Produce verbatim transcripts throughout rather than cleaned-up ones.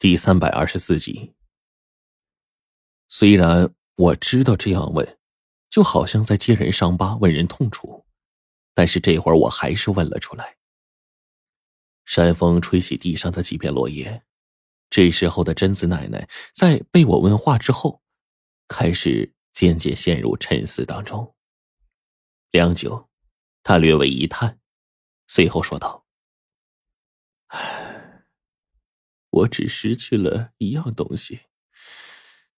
第三百二十四集。虽然我知道这样问就好像在揭人伤疤问人痛楚，但是这会儿我还是问了出来。山风吹起地上的几片落叶，这时候的贞子奶奶在被我问话之后开始渐渐陷入沉思当中。良久，她略微一叹，随后说道：唉，我只失去了一样东西，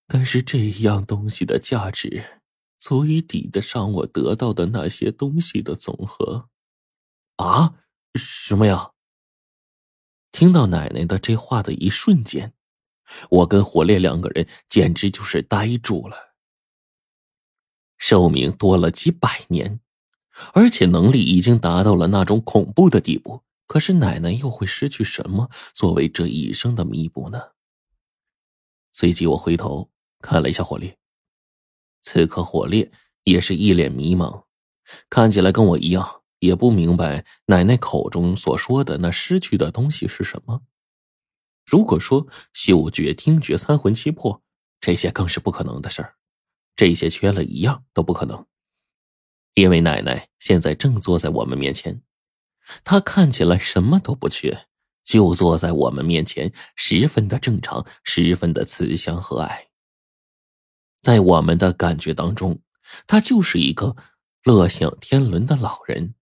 但是这一样东西的价值足以抵得上我得到的那些东西的总和。啊，什么呀？听到奶奶的这话的一瞬间，我跟火烈两个人简直就是呆住了。寿命多了几百年，而且能力已经达到了那种恐怖的地步，可是奶奶又会失去什么作为这一生的弥补呢？随即我回头看了一下火烈，此刻火烈也是一脸迷茫，看起来跟我一样也不明白奶奶口中所说的那失去的东西是什么。如果说嗅觉、听觉、三魂七魄，这些更是不可能的事儿，这些缺了一样都不可能。因为奶奶现在正坐在我们面前，她看起来什么都不缺，就坐在我们面前，十分的正常，十分的慈祥和蔼。在我们的感觉当中，她就是一个乐享天伦的老人。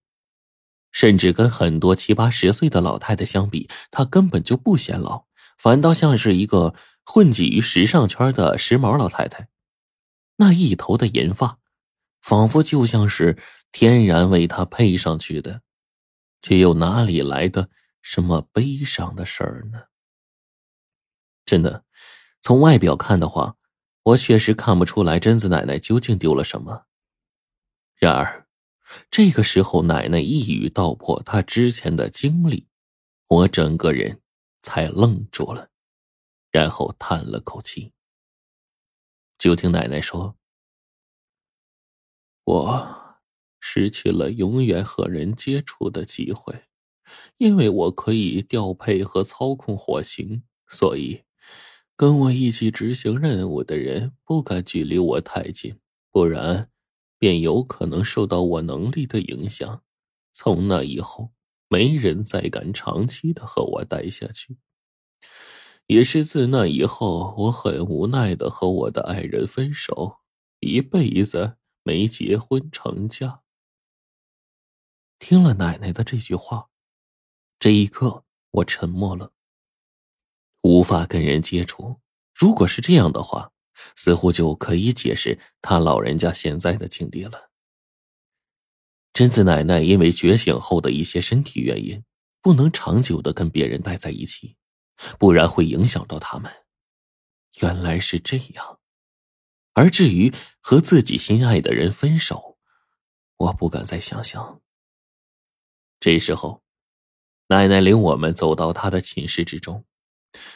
甚至跟很多七八十岁的老太太相比，她根本就不显老，反倒像是一个混迹于时尚圈的时髦老太太。那一头的银发仿佛就像是天然为她配上去的，却又哪里来的什么悲伤的事儿呢？真的，从外表看的话，我确实看不出来贞子奶奶究竟丢了什么。然而这个时候奶奶一语道破她之前的经历，我整个人才愣住了，然后叹了口气。就听奶奶说：我失去了永远和人接触的机会，因为我可以调配和操控火星，所以跟我一起执行任务的人不敢距离我太近，不然便有可能受到我能力的影响。从那以后，没人再敢长期的和我待下去。也是自那以后，我很无奈的和我的爱人分手，一辈子没结婚成家。听了奶奶的这句话，这一刻我沉默了。无法跟人接触，如果是这样的话，似乎就可以解释他老人家现在的境地了。贞子奶奶因为觉醒后的一些身体原因，不能长久的跟别人待在一起，不然会影响到他们。原来是这样。而至于和自己心爱的人分手，我不敢再想象。这时候，奶奶领我们走到她的寝室之中。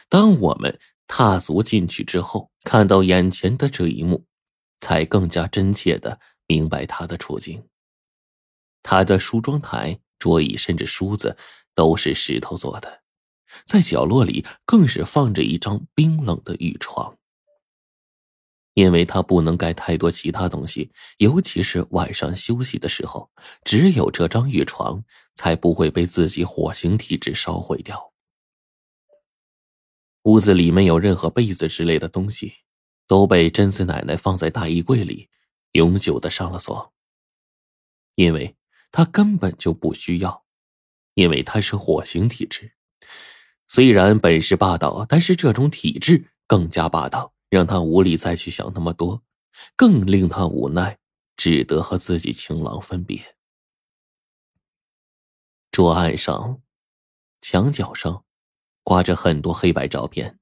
当我们踏足进去之后，看到眼前的这一幕，才更加真切地明白她的处境。她的梳妆台、桌椅甚至梳子都是石头做的，在角落里更是放着一张冰冷的玉床。因为她不能盖太多其他东西，尤其是晚上休息的时候，只有这张玉床才不会被自己火星体质烧毁掉。屋子里没有任何被子之类的东西，都被贞子奶奶放在大衣柜里，永久的上了锁。因为她根本就不需要，因为她是火星体质。虽然本是霸道，但是这种体质更加霸道，让她无力再去想那么多，更令她无奈，只得和自己情郎分别。桌案上，墙角上挂着很多黑白照片，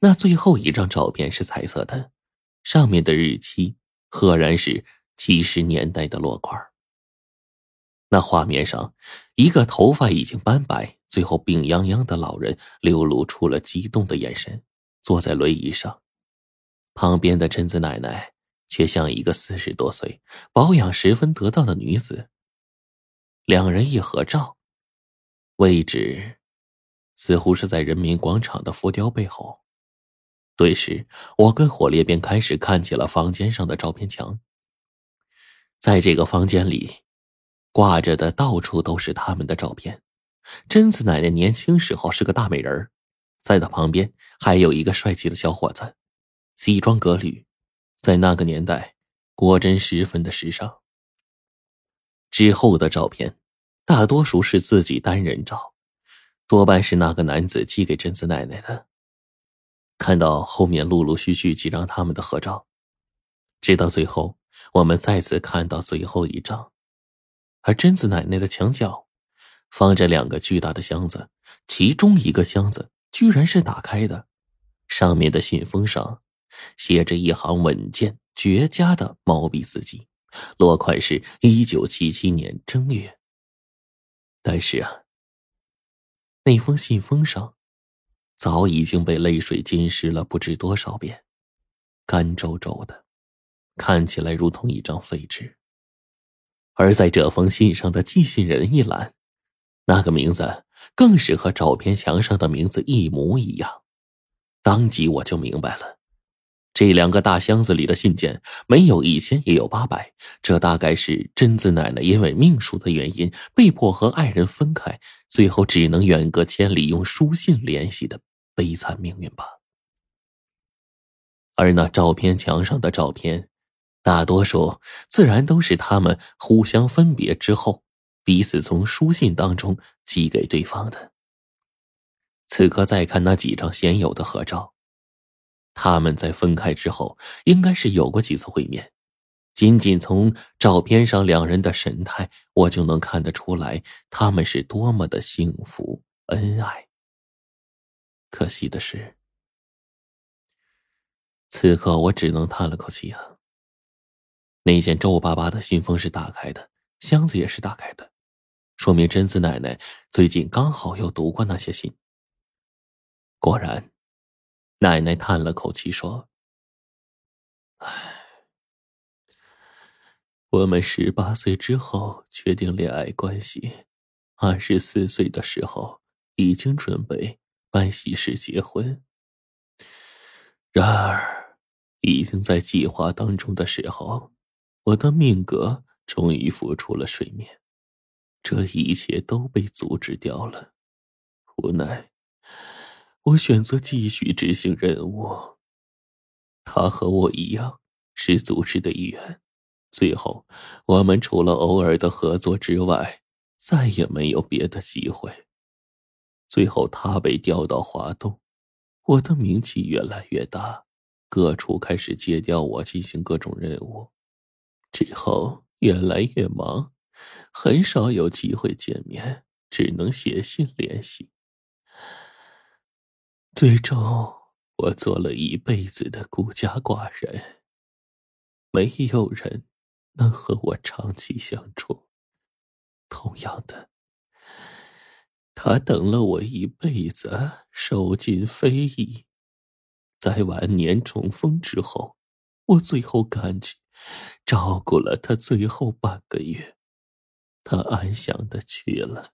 那最后一张照片是彩色的，上面的日期赫然是七十年代的落款。那画面上，一个头发已经斑白，最后病殃殃的老人流露出了激动的眼神，坐在轮椅上。旁边的贞子奶奶却像一个四十多岁、保养十分得当的女子。两人一合照，位置似乎是在人民广场的浮雕背后。顿时，我跟火烈便开始看起了房间上的照片墙。在这个房间里，挂着的到处都是他们的照片。贞子奶奶年轻时候是个大美人，在她旁边还有一个帅气的小伙子，西装革履，在那个年代果真十分的时尚。之后的照片大多数是自己单人照，多半是那个男子寄给贞子奶奶的。看到后面陆陆续续几张他们的合照，直到最后我们再次看到最后一张，而贞子奶奶的墙角放着两个巨大的箱子，其中一个箱子居然是打开的，上面的信封上写着一行稳健绝佳的毛笔字迹，落款是一九七七年正月。但是啊，那封信封上早已经被泪水浸湿了不知多少遍，干皱皱的，看起来如同一张废纸。而在这封信上的寄信人一栏，那个名字更是和照片墙上的名字一模一样。当即我就明白了，这两个大箱子里的信件没有一千也有八百，这大概是贞子奶奶因为命数的原因被迫和爱人分开，最后只能远隔千里用书信联系的悲惨命运吧。而那照片墙上的照片，大多数自然都是他们互相分别之后彼此从书信当中寄给对方的。此刻再看那几张鲜有的合照，他们在分开之后应该是有过几次会面，仅仅从照片上两人的神态我就能看得出来他们是多么的幸福恩爱。可惜的是，此刻我只能叹了口气啊。那件皱巴巴的信封是打开的，箱子也是打开的，说明贞子奶奶最近刚好又读过那些信。果然，奶奶叹了口气说：“唉，我们十八岁之后确定恋爱关系，二十四岁的时候已经准备办喜事结婚。然而，已经在计划当中的时候，我的命格终于浮出了水面，这一切都被阻止掉了。无奈。”我选择继续执行任务，他和我一样是组织的一员，最后我们除了偶尔的合作之外再也没有别的机会。最后他被调到华东，我的名气越来越大，各处开始借调我进行各种任务，之后越来越忙，很少有机会见面，只能写信联系。最终我做了一辈子的孤家寡人，没有人能和我长期相处。同样的，他等了我一辈子，受尽非议。在晚年中风之后，我最后赶去照顾了他最后半个月，他安详地去了。